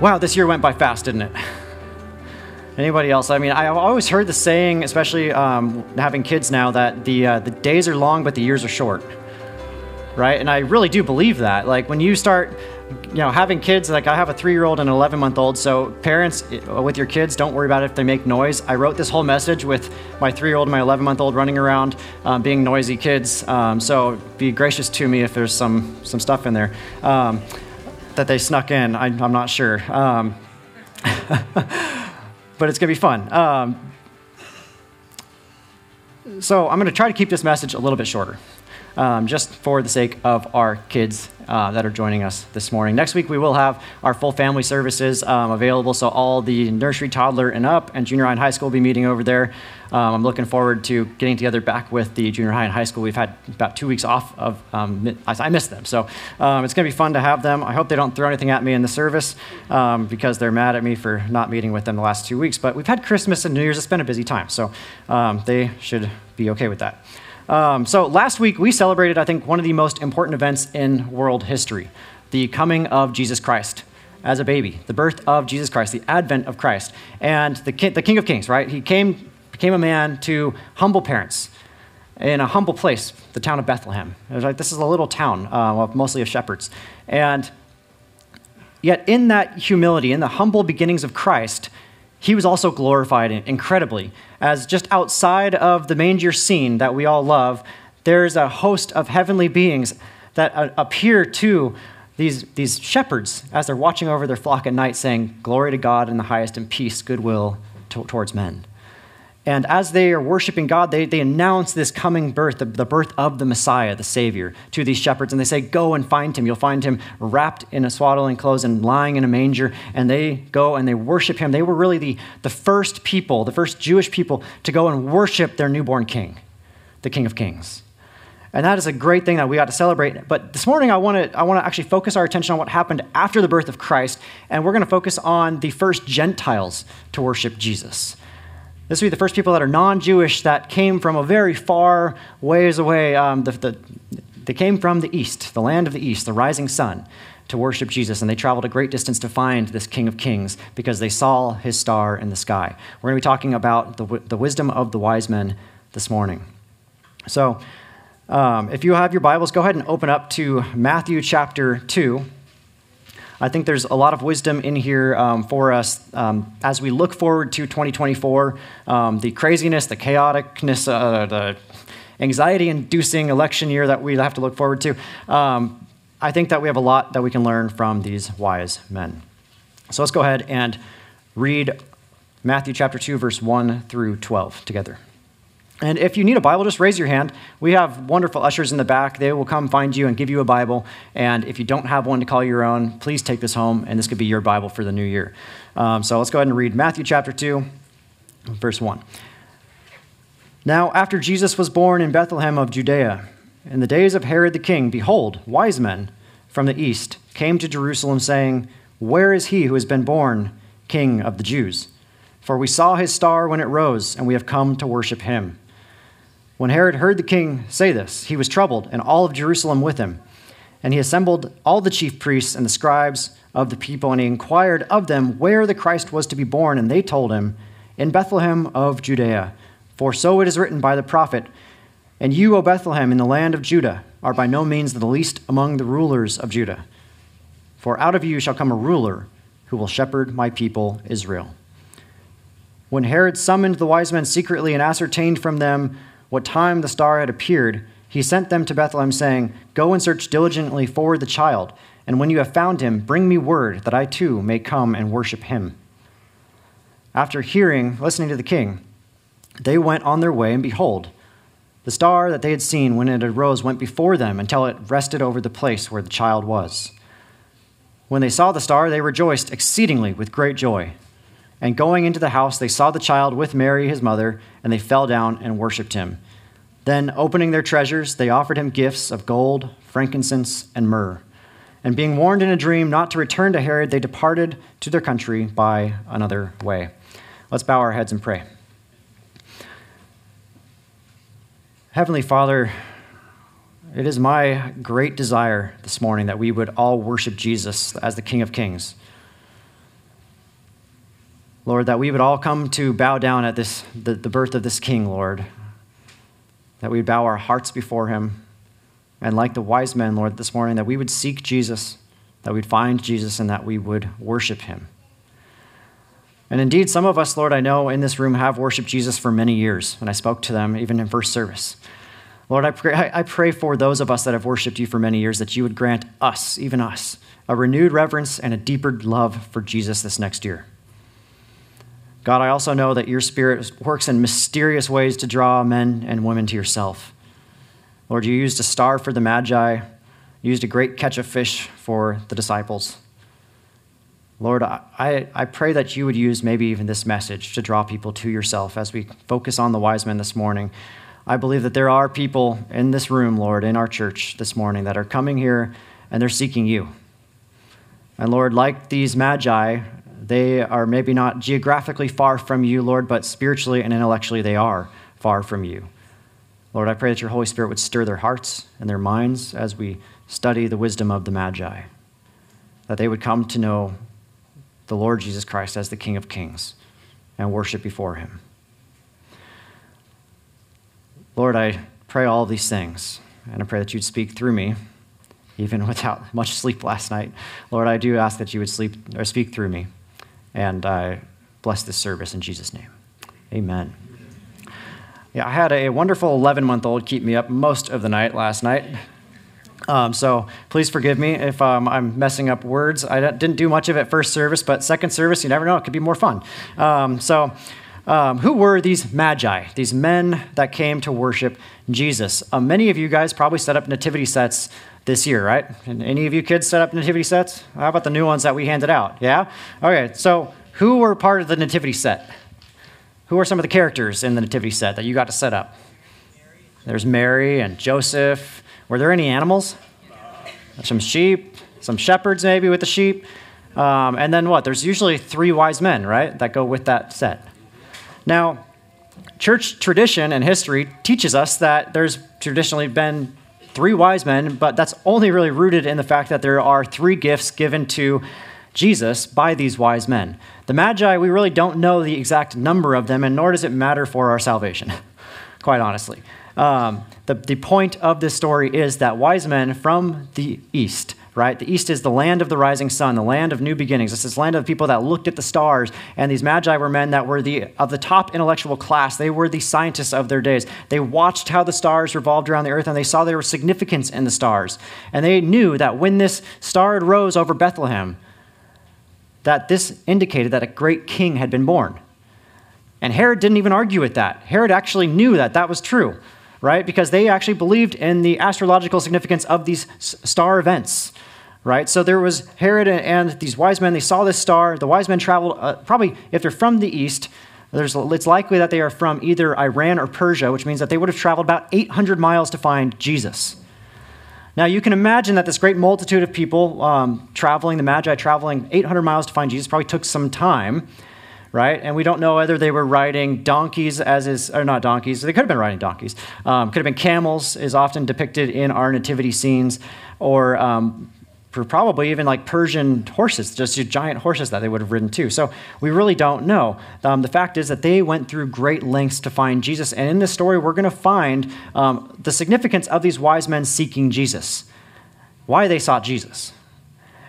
Wow, this year went by fast, didn't it? Anybody else? I mean, I've always heard the saying, especially having kids now, that the days are long, but the years are short, right? And I really do believe that. Like when you start, you know, having kids, like I have a 3-year-old and an 11-month-old. So parents with your kids, don't worry about it if they make noise. I wrote this whole message with my 3-year-old and my 11-month-old running around being noisy kids. So be gracious to me if there's some stuff in there that they snuck in. I'm not sure. But it's going to be fun. So I'm going to try to keep this message a little bit shorter, just for the sake of our kids that are joining us this morning. Next week, we will have our full family services available, so all the nursery, toddler, and up, and junior high and high school will be meeting over there. I'm looking forward to getting together back with the junior high and high school. We've had about 2 weeks off of, I missed them, so it's going to be fun to have them. I hope they don't throw anything at me in the service because they're mad at me for not meeting with them the last 2 weeks, but we've had Christmas and New Year's. It's been a busy time, so they should be okay with that. So last week, we celebrated, I think, one of the most important events in world history, the coming of Jesus Christ as a baby, the birth of Jesus Christ, the advent of Christ, and the King of Kings, right? He became a man to humble parents in a humble place, the town of Bethlehem. It was like, this is a little town, mostly of shepherds. And yet in that humility, in the humble beginnings of Christ, he was also glorified incredibly, as just outside of the manger scene that we all love, there's a host of heavenly beings that appear to these shepherds as they're watching over their flock at night, saying, "Glory to God in the highest, and peace, goodwill towards men." And as they are worshiping God, they announce this coming birth, the birth of the Messiah, the Savior, to these shepherds. And they say, go and find him. You'll find him wrapped in a swaddling clothes and lying in a manger. And they go and they worship him. They were really the first people, the first Jewish people to go and worship their newborn king, the King of Kings. And that is a great thing that we got to celebrate. But this morning, I want to actually focus our attention on what happened after the birth of Christ. And we're going to focus on the first Gentiles to worship Jesus. This would be the first people that are non-Jewish that came from a very far ways away. They came from the east, the land of the east, the rising sun, to worship Jesus. And they traveled a great distance to find this King of Kings because they saw his star in the sky. We're going to be talking about the wisdom of the wise men this morning. So if you have your Bibles, go ahead and open up to Matthew chapter 2. I think there's a lot of wisdom in here for us as we look forward to 2024, the craziness, the chaoticness, the anxiety-inducing election year that we have to look forward to. I think that we have a lot that we can learn from these wise men. So let's go ahead and read Matthew chapter 2, verse 1 through 12 together. And if you need a Bible, just raise your hand. We have wonderful ushers in the back. They will come find you and give you a Bible. And if you don't have one to call your own, please take this home, and this could be your Bible for the new year. So let's go ahead and read Matthew chapter 2, verse 1. Now, after Jesus was born in Bethlehem of Judea, in the days of Herod the king, behold, wise men from the east came to Jerusalem, saying, "Where is he who has been born King of the Jews? For we saw his star when it rose, and we have come to worship him." When Herod heard the king say this, he was troubled, and all of Jerusalem with him. And he assembled all the chief priests and the scribes of the people, and he inquired of them where the Christ was to be born. And they told him, "In Bethlehem of Judea. For so it is written by the prophet, 'And you, O Bethlehem, in the land of Judah, are by no means the least among the rulers of Judah. For out of you shall come a ruler who will shepherd my people Israel.'" When Herod summoned the wise men secretly and ascertained from them what time the star had appeared, he sent them to Bethlehem, saying, "Go and search diligently for the child, and when you have found him, bring me word that I too may come and worship him." After listening to the king, they went on their way, and behold, the star that they had seen when it arose went before them until it rested over the place where the child was. When they saw the star, they rejoiced exceedingly with great joy. And going into the house, they saw the child with Mary, his mother, and they fell down and worshipped him. Then, opening their treasures, they offered him gifts of gold, frankincense, and myrrh. And being warned in a dream not to return to Herod, they departed to their country by another way. Let's bow our heads and pray. Heavenly Father, it is my great desire this morning that we would all worship Jesus as the King of Kings. Lord, that we would all come to bow down at this, the birth of this king, Lord, that we would bow our hearts before him. And like the wise men, Lord, this morning, that we would seek Jesus, that we'd find Jesus, and that we would worship him. And indeed, some of us, Lord, I know in this room have worshiped Jesus for many years, and I spoke to them even in first service. Lord, I pray for those of us that have worshiped you for many years that you would grant us, even us, a renewed reverence and a deeper love for Jesus this next year. God, I also know that your Spirit works in mysterious ways to draw men and women to yourself. Lord, you used a star for the Magi, you used a great catch of fish for the disciples. Lord, I pray that you would use maybe even this message to draw people to yourself as we focus on the wise men this morning. I believe that there are people in this room, Lord, in our church this morning that are coming here and they're seeking you. And Lord, like these Magi, they are maybe not geographically far from you, Lord, but spiritually and intellectually they are far from you. Lord, I pray that your Holy Spirit would stir their hearts and their minds as we study the wisdom of the Magi, that they would come to know the Lord Jesus Christ as the King of Kings and worship before him. Lord, I pray all these things, and I pray that you'd speak through me, even without much sleep last night. Lord, I do ask that you would speak through me, and I bless this service in Jesus' name. Amen. Yeah, I had a wonderful 11-month-old keep me up most of the night last night. So please forgive me if I'm messing up words. I didn't do much of it first service, but second service, you never know, it could be more fun. Who were these Magi, these men that came to worship Jesus? Many of you guys probably set up nativity sets this year, right? And any of you kids set up nativity sets? How about the new ones that we handed out? Yeah? Okay, so who were part of the nativity set? Who are some of the characters in the nativity set that you got to set up? There's Mary and Joseph. Were there any animals? Some sheep, some shepherds maybe with the sheep. And then what? There's usually 3 wise men, right, that go with that set. Now, church tradition and history teaches us that there's traditionally been 3 wise men, but that's only really rooted in the fact that there are 3 gifts given to Jesus by these wise men. The Magi, we really don't know the exact number of them, and nor does it matter for our salvation, quite honestly. The point of this story is that wise men from the east, right? The east is the land of the rising sun, the land of new beginnings. It's this land of people that looked at the stars, and these Magi were men that were of the top intellectual class. They were the scientists of their days. They watched how the stars revolved around the earth, and they saw there was significance in the stars. And they knew that when this star rose over Bethlehem, that this indicated that a great king had been born. And Herod didn't even argue with that. Herod actually knew that that was true, right? Because they actually believed in the astrological significance of these star events, right? So there was Herod and these wise men, they saw this star. The wise men traveled, probably if they're from the east, it's likely that they are from either Iran or Persia, which means that they would have traveled about 800 miles to find Jesus. Now you can imagine that this great multitude of people the Magi traveling 800 miles to find Jesus probably took some time, right? And we don't know whether they were riding donkeys they could have been riding donkeys. Could have been camels, is often depicted in our nativity scenes, or probably even like Persian horses, just giant horses that they would have ridden too. So we really don't know. The fact is that they went through great lengths to find Jesus. And in this story, we're going to find the significance of these wise men seeking Jesus, why they sought Jesus.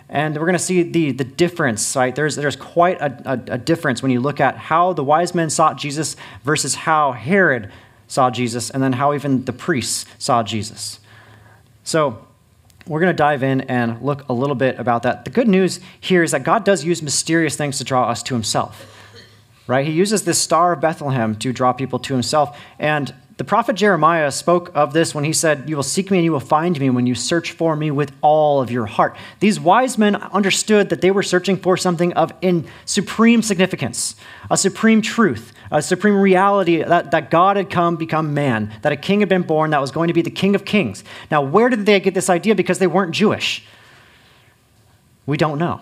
And we're going to see the difference, right? There's quite a difference when you look at how the wise men sought Jesus versus how Herod saw Jesus, and then how even the priests saw Jesus. So we're going to dive in and look a little bit about that. The good news here is that God does use mysterious things to draw us to himself, right? He uses this star of Bethlehem to draw people to himself. And the prophet Jeremiah spoke of this when he said, "You will seek me and you will find me when you search for me with all of your heart." These wise men understood that they were searching for something of supreme significance, a supreme truth, a supreme reality that God had become man, that a king had been born that was going to be the King of Kings. Now, where did they get this idea? Because they weren't Jewish. We don't know.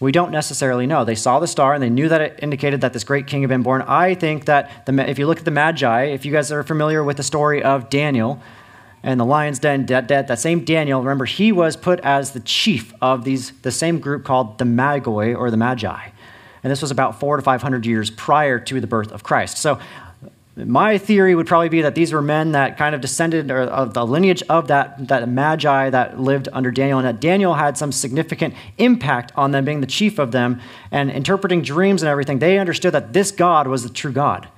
We don't necessarily know. They saw the star and they knew that it indicated that this great king had been born. I think that if you look at the Magi, if you guys are familiar with the story of Daniel and the lion's den, that same Daniel, remember, he was put as the chief of the same group called the Magoi, or the Magi. And this was about 400 to 500 years prior to the birth of Christ. So my theory would probably be that these were men that kind of descended or of the lineage of that magi that lived under Daniel, and that Daniel had some significant impact on them, being the chief of them and interpreting dreams and everything. They understood that this God was the true God,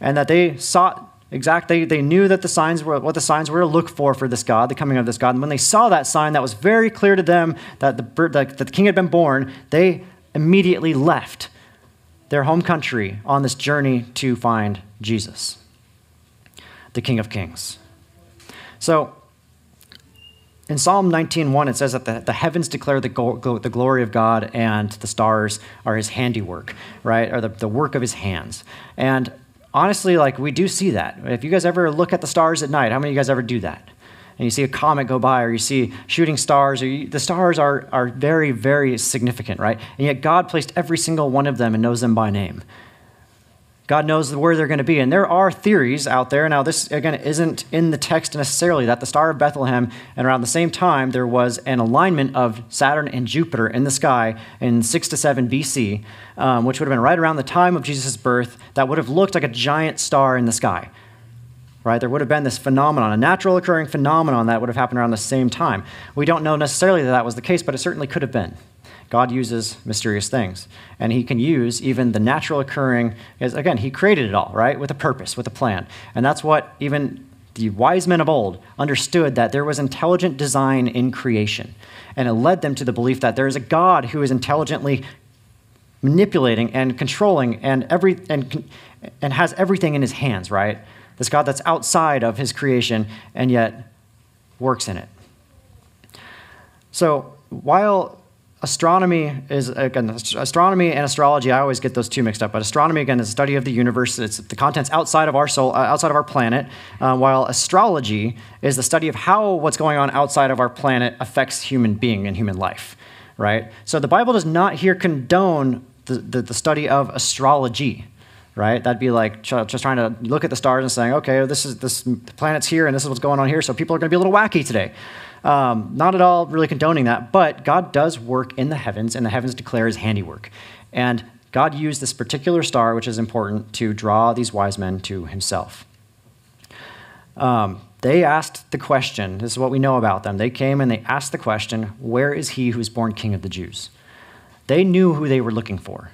and that they sought they knew that the signs were what the signs were to look for this God, the coming of this God. And when they saw that sign that was very clear to them that the king had been born, they immediately left their home country on this journey to find Jesus, the King of Kings. So in Psalm 19:1, it says that the heavens declare the glory of God, and the stars are his handiwork, right? Or the work of his hands. And honestly, like, we do see that. If you guys ever look at the stars at night, how many of you guys ever do that? And you see a comet go by, or you see shooting stars, or the stars are very, very significant, right? And yet God placed every single one of them and knows them by name. God knows where they're going to be. And there are theories out there. Now, this, again, isn't in the text necessarily, that the Star of Bethlehem, and around the same time, there was an alignment of Saturn and Jupiter in the sky in 6-7 BC, which would have been right around the time of Jesus' birth, that would have looked like a giant star in the sky. Right? There would have been this phenomenon, a natural occurring phenomenon that would have happened around the same time. We don't know necessarily that was the case, but it certainly could have been. God uses mysterious things, and he can use even the natural occurring, as, again, he created it all, right, with a purpose, with a plan. And that's what even the wise men of old understood, that there was intelligent design in creation, and it led them to the belief that there is a God who is intelligently manipulating and controlling and has everything in his hands, right? This God that's outside of his creation and yet works in it. So while astronomy is, again, astronomy and astrology, I always get those two mixed up, but astronomy, again, is the study of the universe. It's the contents outside of our soul, outside of our planet, while astrology is the study of how what's going on outside of our planet affects human being and human life, right? So the Bible does not here condone the study of astrology. Right? That'd be like just trying to look at the stars and saying, okay, this planet's here and this is what's going on here, so people are going to be a little wacky today. Not at all really condoning that, but God does work in the heavens, and the heavens declare his handiwork. And God used this particular star, which is important, to draw these wise men to himself. They asked the question, this is what we know about them. They came and they asked the question, where is he who is born King of the Jews? They knew who they were looking for.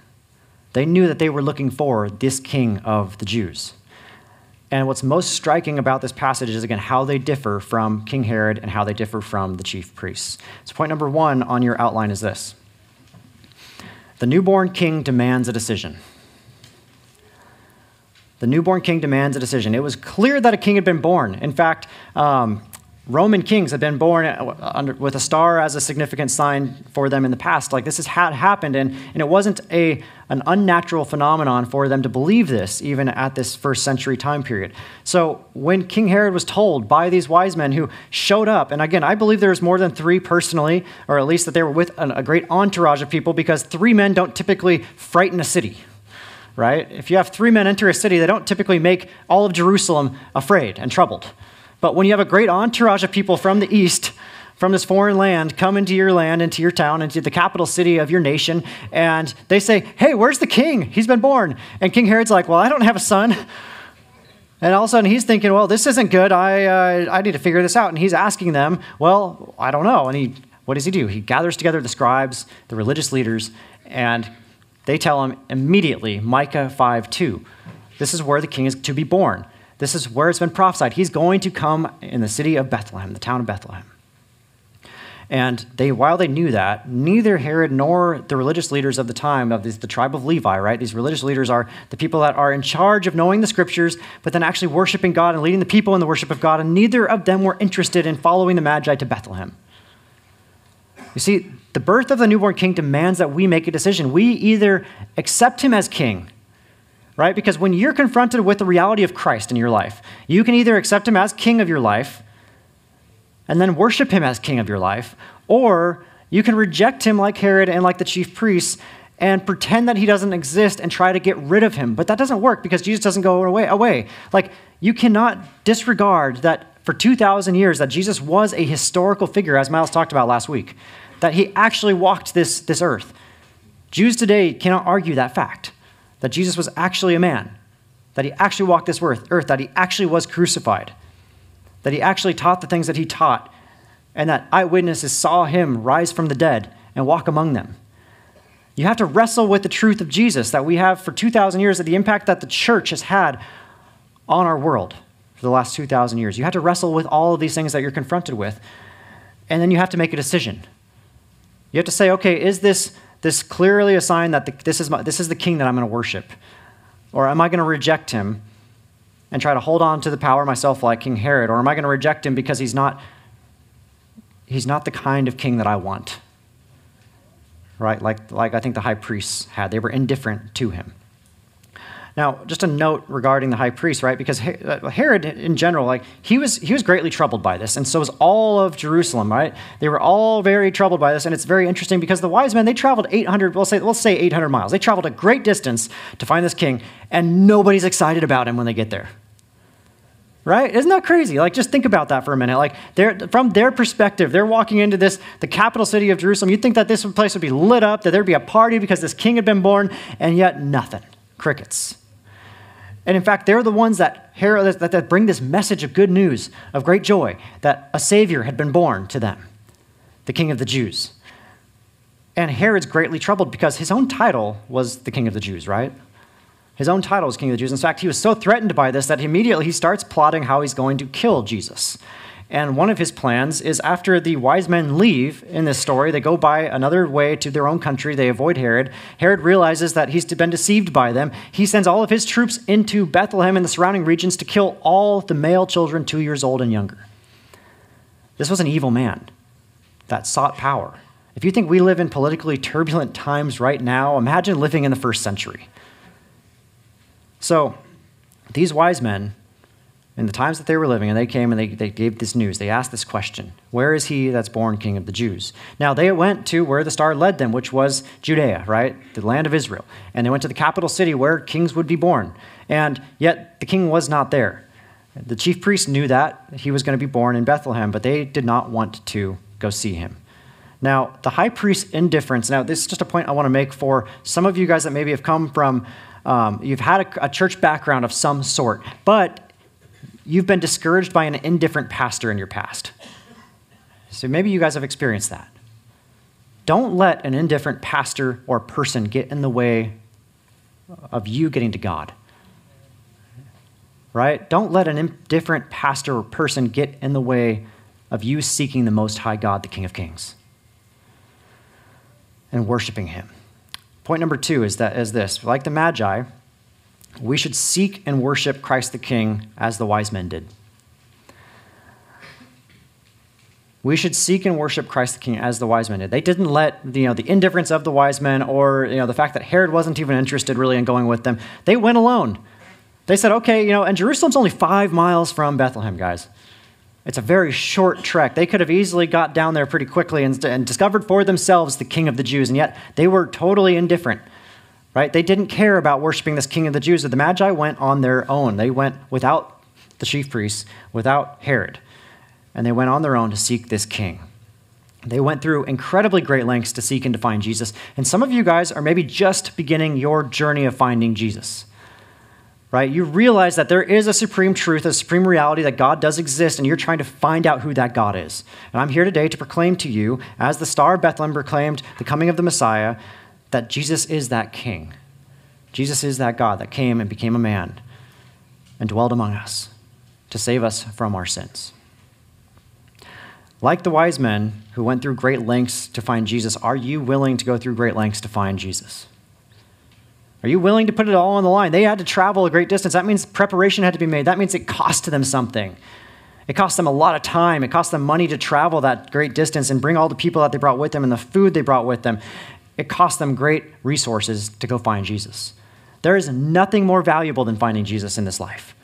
They knew that they were looking for this King of the Jews. And what's most striking about this passage is, again, how they differ from King Herod and how they differ from the chief priests. So point number one on your outline is this. The newborn king demands a decision. The newborn king demands a decision. It was clear that a king had been born. In fact, Roman kings had been born with a star as a significant sign for them in the past. Like, this had happened, and it wasn't an unnatural phenomenon for them to believe this, even at this first century time period. So when King Herod was told by these wise men who showed up, and again, I believe there was more than three personally, or at least that they were with a great entourage of people, because three men don't typically frighten a city. Right? If you have three men enter a city, they don't typically make all of Jerusalem afraid and troubled. But when you have a great entourage of people from the east, from this foreign land, come into your land, into your town, into the capital city of your nation, and they say, hey, where's the king? He's been born. And King Herod's like, well, I don't have a son. And all of a sudden he's thinking, well, this isn't good. I need to figure this out. And he's asking them, well, I don't know. And what does he do? He gathers together the scribes, the religious leaders, and they tell him immediately, Micah 5:2, this is where the king is to be born. This is where it's been prophesied. He's going to come in the city of Bethlehem, the town of Bethlehem. And while they knew that, neither Herod nor the religious leaders of the time, of the tribe of Levi, right? These religious leaders are the people that are in charge of knowing the scriptures, but then actually worshiping God and leading the people in the worship of God. And neither of them were interested in following the Magi to Bethlehem. You see, the birth of the newborn king demands that we make a decision. We either accept him as king, right? Because when you're confronted with the reality of Christ in your life, you can either accept him as king of your life and then worship him as king of your life, or you can reject him like Herod and like the chief priests and pretend that he doesn't exist and try to get rid of him. But that doesn't work, because Jesus doesn't go away. Like, you cannot disregard that for 2,000 years that Jesus was a historical figure, as Miles talked about last week, that he actually walked this earth. Jews today cannot argue that fact, that Jesus was actually a man, that he actually walked this earth, that he actually was crucified, that he actually taught the things that he taught, and that eyewitnesses saw him rise from the dead and walk among them. You have to wrestle with the truth of Jesus that we have for 2,000 years, that the impact that the church has had on our world for the last 2,000 years. You have to wrestle with all of these things that you're confronted with, and then you have to make a decision. You have to say, okay, is this clearly a sign that this is the king that I'm going to worship? Or am I going to reject him and try to hold on to the power myself like King Herod? Or am I going to reject him because he's not the kind of king that I want? Right? Like I think the high priests had. They were indifferent to him. Now, just a note regarding the high priest, right? Because Herod, in general, he was greatly troubled by this, and so was all of Jerusalem, right? They were all very troubled by this, and it's very interesting because the wise men, they traveled 800, we'll say 800 miles. They traveled a great distance to find this king, and nobody's excited about him when they get there, right? Isn't that crazy? Just think about that for a minute. From their perspective, they're walking into the capital city of Jerusalem. You'd think that this place would be lit up, that there'd be a party because this king had been born, and yet nothing, crickets. And in fact, they're the ones that Herod, that bring this message of good news, of great joy, that a Savior had been born to them, the King of the Jews. And Herod's greatly troubled because his own title was the King of the Jews, right? His own title was King of the Jews. In fact, he was so threatened by this that immediately he starts plotting how he's going to kill Jesus. And one of his plans is, after the wise men leave in this story, they go by another way to their own country. They avoid Herod. Herod realizes that he's been deceived by them. He sends all of his troops into Bethlehem and the surrounding regions to kill all the male children 2 years old and younger. This was an evil man that sought power. If you think we live in politically turbulent times right now, imagine living in the first century. So these wise men, in the times that they were living, and they came and they gave this news, they asked this question: where is he that's born King of the Jews? Now, they went to where the star led them, which was Judea, right? The land of Israel. And they went to the capital city where kings would be born. And yet the king was not there. The chief priest knew that he was going to be born in Bethlehem, but they did not want to go see him. Now, the high priest's indifference, now this is just a point I want to make for some of you guys that maybe have come from, you've had a church background of some sort, but you've been discouraged by an indifferent pastor in your past. So maybe you guys have experienced that. Don't let an indifferent pastor or person get in the way of you getting to God. Right? Don't let an indifferent pastor or person get in the way of you seeking the Most High God, the King of Kings, and worshiping him. Point number two is this: like the Magi, we should seek and worship Christ the King as the wise men did. We should seek and worship Christ the King as the wise men did. They didn't let the indifference of the wise men, or the fact that Herod wasn't even interested really in going with them. They went alone. They said, okay, and Jerusalem's only 5 miles from Bethlehem, guys. It's a very short trek. They could have easily got down there pretty quickly and discovered for themselves the King of the Jews, and yet they were totally indifferent. Right? They didn't care about worshiping this King of the Jews. The Magi went on their own. They went without the chief priests, without Herod, and they went on their own to seek this king. They went through incredibly great lengths to seek and to find Jesus. And some of you guys are maybe just beginning your journey of finding Jesus. Right? You realize that there is a supreme truth, a supreme reality, that God does exist, and you're trying to find out who that God is. And I'm here today to proclaim to you, as the Star of Bethlehem proclaimed the coming of the Messiah, that Jesus is that King. Jesus is that God that came and became a man and dwelled among us to save us from our sins. Like the wise men who went through great lengths to find Jesus, are you willing to go through great lengths to find Jesus? Are you willing to put it all on the line? They had to travel a great distance. That means preparation had to be made. That means it cost them something. It cost them a lot of time. It cost them money to travel that great distance and bring all the people that they brought with them and the food they brought with them. It cost them great resources to go find Jesus. There is nothing more valuable than finding Jesus in this life.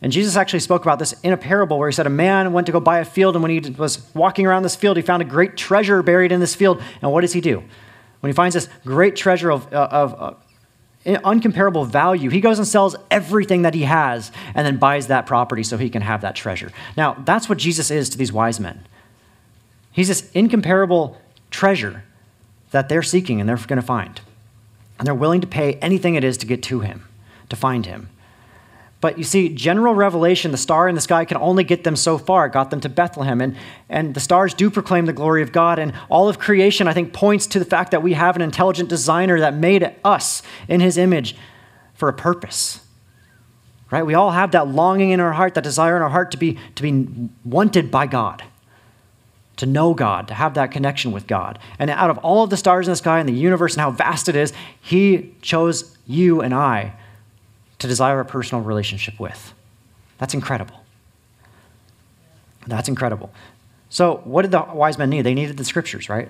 And Jesus actually spoke about this in a parable where he said, a man went to go buy a field, and when he was walking around this field, he found a great treasure buried in this field. And what does he do? When he finds this great treasure of uncomparable value, he goes and sells everything that he has and then buys that property so he can have that treasure. Now, that's what Jesus is to these wise men. He's this incomparable treasure that they're seeking and they're going to find. And they're willing to pay anything it is to get to him, to find him. But you see, general revelation, the star in the sky can only get them so far. It got them to Bethlehem. And the stars do proclaim the glory of God. And all of creation, I think, points to the fact that we have an intelligent designer that made us in his image for a purpose. Right? We all have that longing in our heart, that desire in our heart to be wanted by God, to know God, to have that connection with God. And out of all of the stars in the sky and the universe and how vast it is, he chose you and I to desire a personal relationship with. That's incredible. That's incredible. So what did the wise men need? They needed the scriptures, right?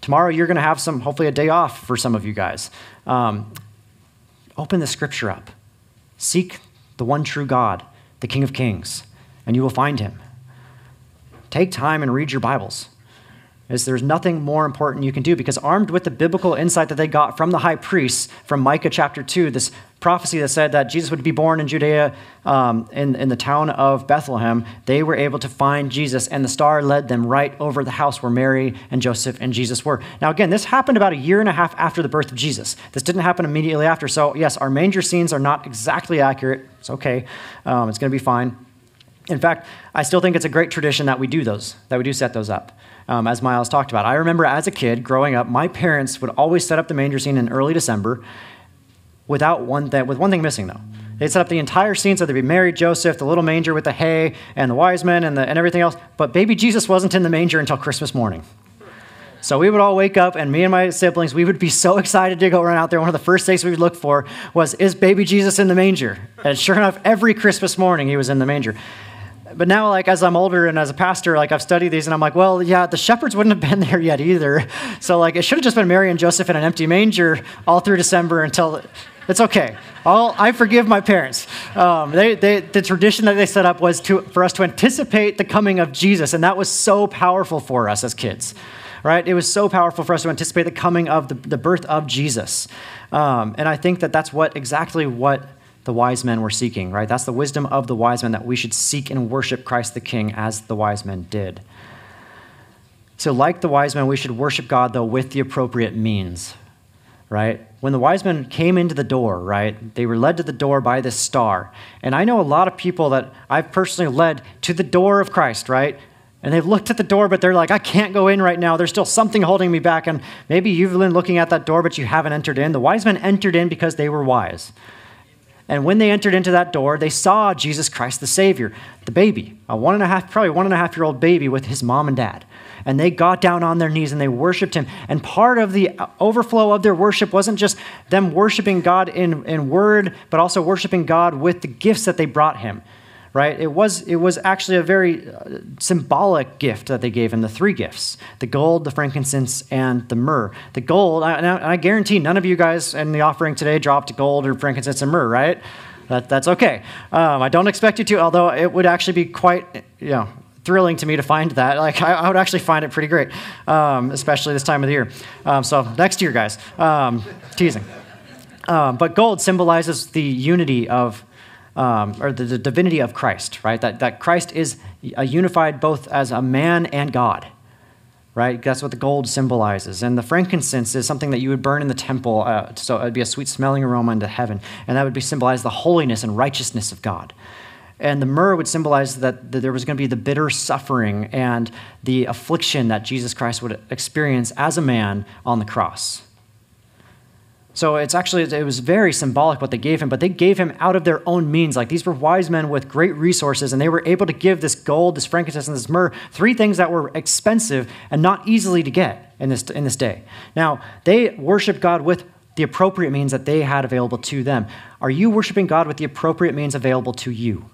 Tomorrow you're going to have some, hopefully a day off for some of you guys. Open the scripture up. Seek the one true God, the King of Kings, and you will find him. Take time and read your Bibles. There's nothing more important you can do, because armed with the biblical insight that they got from the high priests, from Micah chapter 2, this prophecy that said that Jesus would be born in Judea in the town of Bethlehem, they were able to find Jesus, and the star led them right over the house where Mary and Joseph and Jesus were. Now again, this happened about 1.5 years after the birth of Jesus. This didn't happen immediately after, so yes, our manger scenes are not exactly accurate. It's okay. It's going to be fine. In fact, I still think it's a great tradition that we do those, that we do set those up, as Miles talked about. I remember as a kid growing up, my parents would always set up the manger scene in early December with one thing missing, though. They'd set up the entire scene, so there'd be Mary, Joseph, the little manger with the hay, and the wise men, and everything else, but baby Jesus wasn't in the manger until Christmas morning. So we would all wake up, and me and my siblings, we would be so excited to go run out there. One of the first things we would look for was, is baby Jesus in the manger? And sure enough, every Christmas morning, he was in the manger. But now, like, as I'm older and as a pastor, like, I've studied these, and I'm like, well, yeah, the shepherds wouldn't have been there yet either. So, like, it should have just been Mary and Joseph in an empty manger all through December until... It's okay. I forgive my parents. The tradition that they set up was for us to anticipate the coming of Jesus, and that was so powerful for us as kids, right? It was so powerful for us to anticipate the coming of the birth of Jesus. And I think that that's exactly what the wise men were seeking, right? That's the wisdom of the wise men, that we should seek and worship Christ the King as the wise men did. So like the wise men, we should worship God, though, with the appropriate means, right? When the wise men came into the door, right, they were led to the door by this star. And I know a lot of people that I've personally led to the door of Christ, right? And they've looked at the door, but they're like, I can't go in right now. There's still something holding me back. And maybe you've been looking at that door, but you haven't entered in. The wise men entered in because they were wise. And when they entered into that door, they saw Jesus Christ, the Savior, the baby, probably 1.5-year-old baby with his mom and dad. And they got down on their knees and they worshiped him. And part of the overflow of their worship wasn't just them worshiping God in word, but also worshiping God with the gifts that they brought him, right? It was actually a very symbolic gift that they gave him, the three gifts, the gold, the frankincense, and the myrrh. The gold, I guarantee none of you guys in the offering today dropped gold or frankincense and myrrh, right? That's okay. I don't expect you to, although it would actually be quite, thrilling to me to find that. Like, I would actually find it pretty great, especially this time of the year. So next year, guys, teasing. But gold symbolizes the unity of, or the divinity of Christ, right? That Christ is unified both as a man and God, right? That's what the gold symbolizes. And the frankincense is something that you would burn in the temple, so it would be a sweet-smelling aroma into heaven. And that would be symbolized the holiness and righteousness of God. And the myrrh would symbolize that there was going to be the bitter suffering and the affliction that Jesus Christ would experience as a man on the cross. So it was very symbolic what they gave him, but they gave him out of their own means. Like, these were wise men with great resources, and they were able to give this gold, this frankincense, and this myrrh, three things that were expensive and not easily to get in this day. Now, they worship God with the appropriate means that they had available to them. Are you worshiping God with the appropriate means available to you?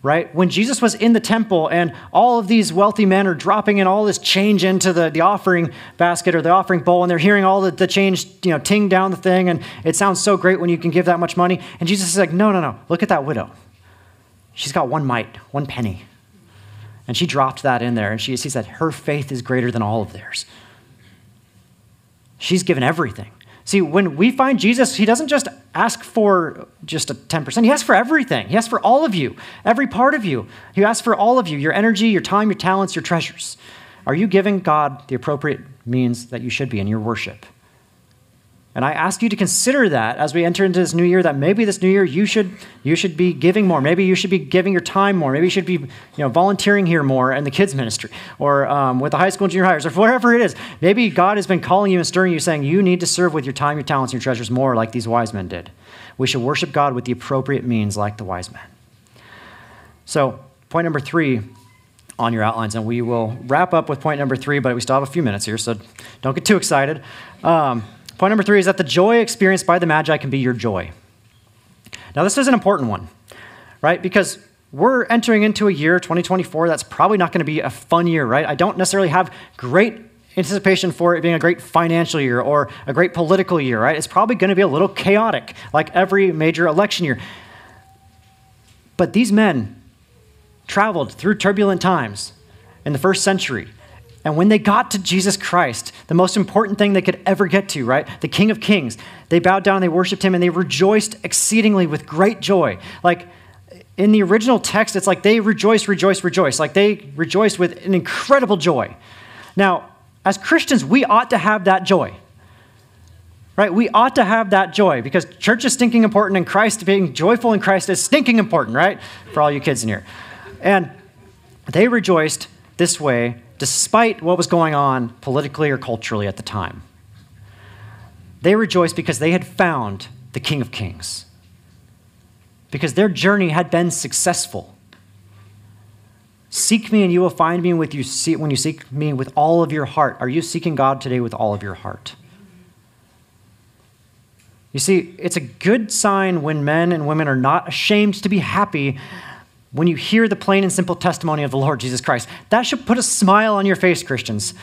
Right? When Jesus was in the temple and all of these wealthy men are dropping in all this change into the offering basket or the offering bowl, and they're hearing all the change, ting down the thing, and it sounds so great when you can give that much money. And Jesus is like, no. Look at that widow. She's got one penny. And she dropped that in there, and she said, her faith is greater than all of theirs. She's given everything. See, when we find Jesus, he doesn't just ask for just a 10%. He asks for everything. He asks for all of you, every part of you. He asks for all of you, your energy, your time, your talents, your treasures. Are you giving God the appropriate means that you should be in your worship? And I ask you to consider that as we enter into this new year, that maybe this new year you should be giving more. Maybe you should be giving your time more. Maybe you should be volunteering here more in the kids ministry or with the high school and junior hires or whatever it is. Maybe God has been calling you and stirring you, saying you need to serve with your time, your talents, and your treasures more like these wise men did. We should worship God with the appropriate means like the wise men. So point number 3 on your outlines, and we will wrap up with point number 3, but we still have a few minutes here, so don't get too excited. Point number 3 is that the joy experienced by the Magi can be your joy. Now, this is an important one, right? Because we're entering into a year, 2024, that's probably not going to be a fun year, right? I don't necessarily have great anticipation for it being a great financial year or a great political year, right? It's probably going to be a little chaotic, like every major election year. But these men traveled through turbulent times in the first century. And when they got to Jesus Christ, the most important thing they could ever get to, right? The King of Kings, they bowed down, they worshiped him, and they rejoiced exceedingly with great joy. Like in the original text, it's like they rejoice. Like they rejoiced with an incredible joy. Now, as Christians, we ought to have that joy, right? We ought to have that joy because church is stinking important and Christ being joyful in Christ is stinking important, right? For all you kids in here. And they rejoiced this way despite what was going on politically or culturally at the time. They rejoiced because they had found the King of Kings, because their journey had been successful. Seek me and you will find me when you seek me with all of your heart. Are you seeking God today with all of your heart? You see, it's a good sign when men and women are not ashamed to be happy when you hear the plain and simple testimony of the Lord Jesus Christ. That should put a smile on your face, Christians.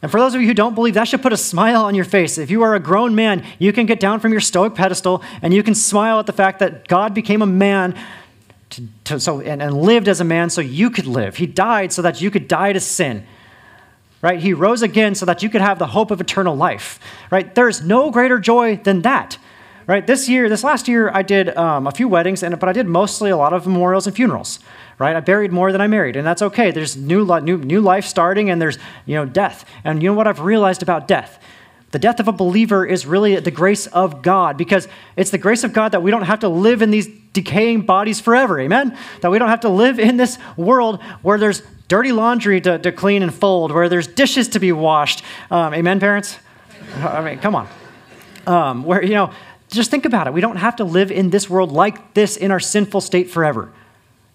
And for those of you who don't believe, that should put a smile on your face. If you are a grown man, you can get down from your stoic pedestal and you can smile at the fact that God became a man and lived as a man so you could live. He died so that you could die to sin, right? He rose again so that you could have the hope of eternal life, right? There is no greater joy than that. Right, this last year, I did a few weddings, but I did mostly a lot of memorials and funerals. Right, I buried more than I married, and that's okay. There's new life starting, and there's death. And you know what I've realized about death? The death of a believer is really the grace of God, because it's the grace of God that we don't have to live in these decaying bodies forever. Amen. That we don't have to live in this world where there's dirty laundry to clean and fold, where there's dishes to be washed. Amen, parents. I mean, come on. Just think about it. We don't have to live in this world like this in our sinful state forever.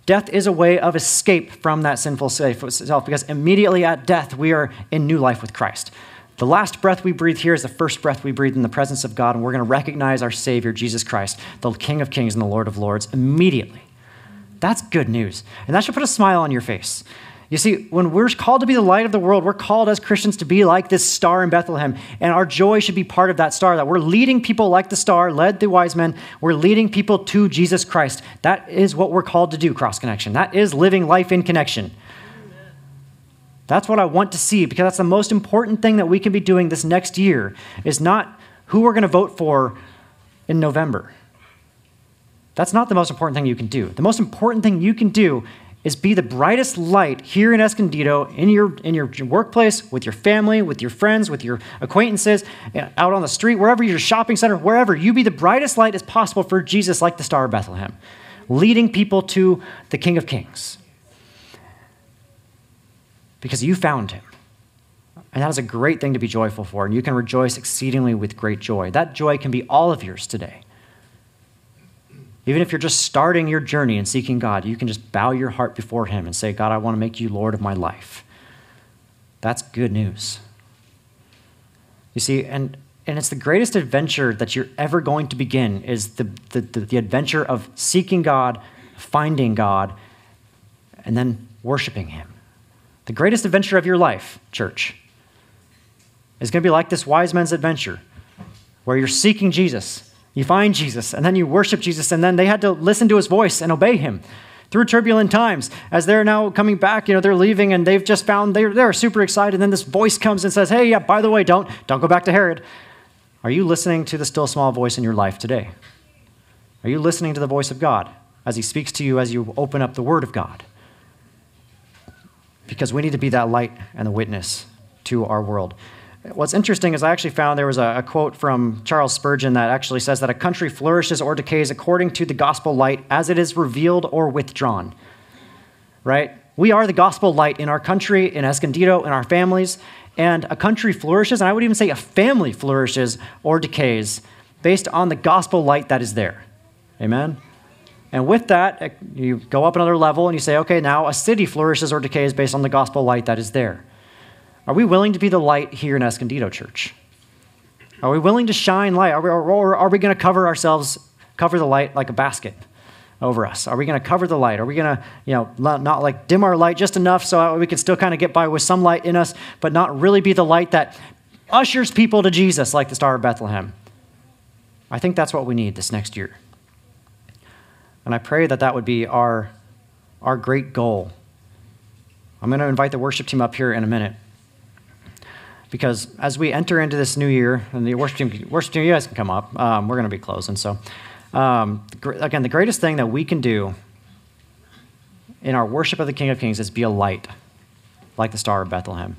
Death is a way of escape from that sinful self, because immediately at death, we are in new life with Christ. The last breath we breathe here is the first breath we breathe in the presence of God, and we're going to recognize our Savior, Jesus Christ, the King of Kings and the Lord of Lords, immediately. That's good news, and that should put a smile on your face. You see, when we're called to be the light of the world, we're called as Christians to be like this star in Bethlehem, and our joy should be part of that star, that we're leading people like the star led the wise men. We're leading people to Jesus Christ. That is what we're called to do, Cross Connection. That is living life in connection. That's what I want to see, because that's the most important thing that we can be doing this next year, is not who we're going to vote for in November. That's not the most important thing you can do. The most important thing you can do is be the brightest light here in Escondido, in your workplace, with your family, with your friends, with your acquaintances, out on the street, wherever, your shopping center, wherever. You be the brightest light as possible for Jesus, like the star of Bethlehem, leading people to the King of Kings, because you found him. And that is a great thing to be joyful for, and you can rejoice exceedingly with great joy. That joy can be all of yours today. Even if you're just starting your journey and seeking God, you can just bow your heart before him and say, God, I want to make you Lord of my life. That's good news. You see, and it's the greatest adventure that you're ever going to begin, is the adventure of seeking God, finding God, and then worshiping him. The greatest adventure of your life, church, is going to be like this wise men's adventure, where you're seeking Jesus. You find Jesus, and then you worship Jesus, and then they had to listen to his voice and obey him through turbulent times. As they're now coming back, they're leaving, and they've just found, they're super excited, and then this voice comes and says, hey, yeah, by the way, don't go back to Herod. Are you listening to the still small voice in your life today? Are you listening to the voice of God as he speaks to you as you open up the Word of God? Because we need to be that light and the witness to our world. What's interesting is I actually found there was a quote from Charles Spurgeon that actually says that a country flourishes or decays according to the gospel light as it is revealed or withdrawn, right? We are the gospel light in our country, in Escondido, in our families, and a country flourishes, and I would even say a family flourishes or decays based on the gospel light that is there, amen? And with that, you go up another level and you say, okay, now a city flourishes or decays based on the gospel light that is there. Are we willing to be the light here in Escondido Church? Are we willing to shine light? Are we going to cover the light like a basket over us? Are we going to cover the light? Are we going to, not like dim our light just enough so we can still kind of get by with some light in us, but not really be the light that ushers people to Jesus like the Star of Bethlehem? I think that's what we need this next year. And I pray that that would be our great goal. I'm going to invite the worship team up here in a minute. Because as we enter into this new year, and the worship team, you guys can come up. We're going to be closing. So, again, the greatest thing that we can do in our worship of the King of Kings is be a light, like the Star of Bethlehem.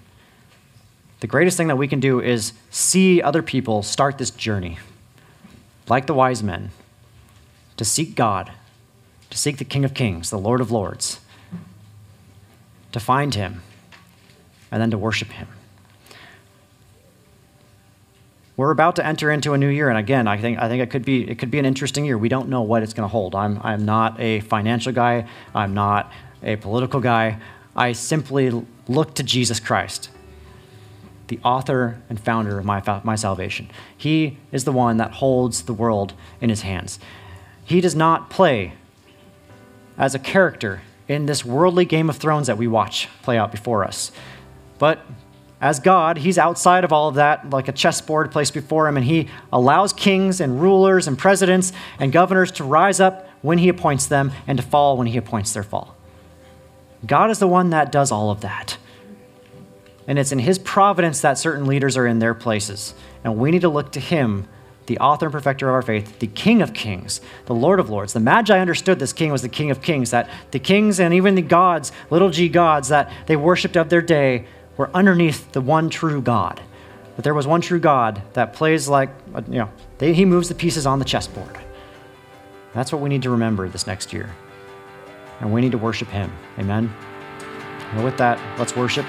The greatest thing that we can do is see other people start this journey, like the wise men, to seek God, to seek the King of Kings, the Lord of Lords, to find him, and then to worship him. We're about to enter into a new year, and again, I think it could be an interesting year. We don't know what it's going to hold. I'm not a financial guy. I'm not a political guy. I simply look to Jesus Christ, the author and founder of my salvation. He is the one that holds the world in his hands. He does not play as a character in this worldly Game of Thrones that we watch play out before us, but as God, he's outside of all of that, like a chessboard placed before him, and he allows kings and rulers and presidents and governors to rise up when he appoints them and to fall when he appoints their fall. God is the one that does all of that. And it's in his providence that certain leaders are in their places. And we need to look to him, the author and perfecter of our faith, the King of Kings, the Lord of Lords. The Magi understood this king was the King of Kings, that the kings and even the gods, little g gods, that they worshipped of their day were underneath the one true God. But there was one true God that plays like, he moves the pieces on the chessboard. That's what we need to remember this next year. And we need to worship him. Amen? And with that, let's worship.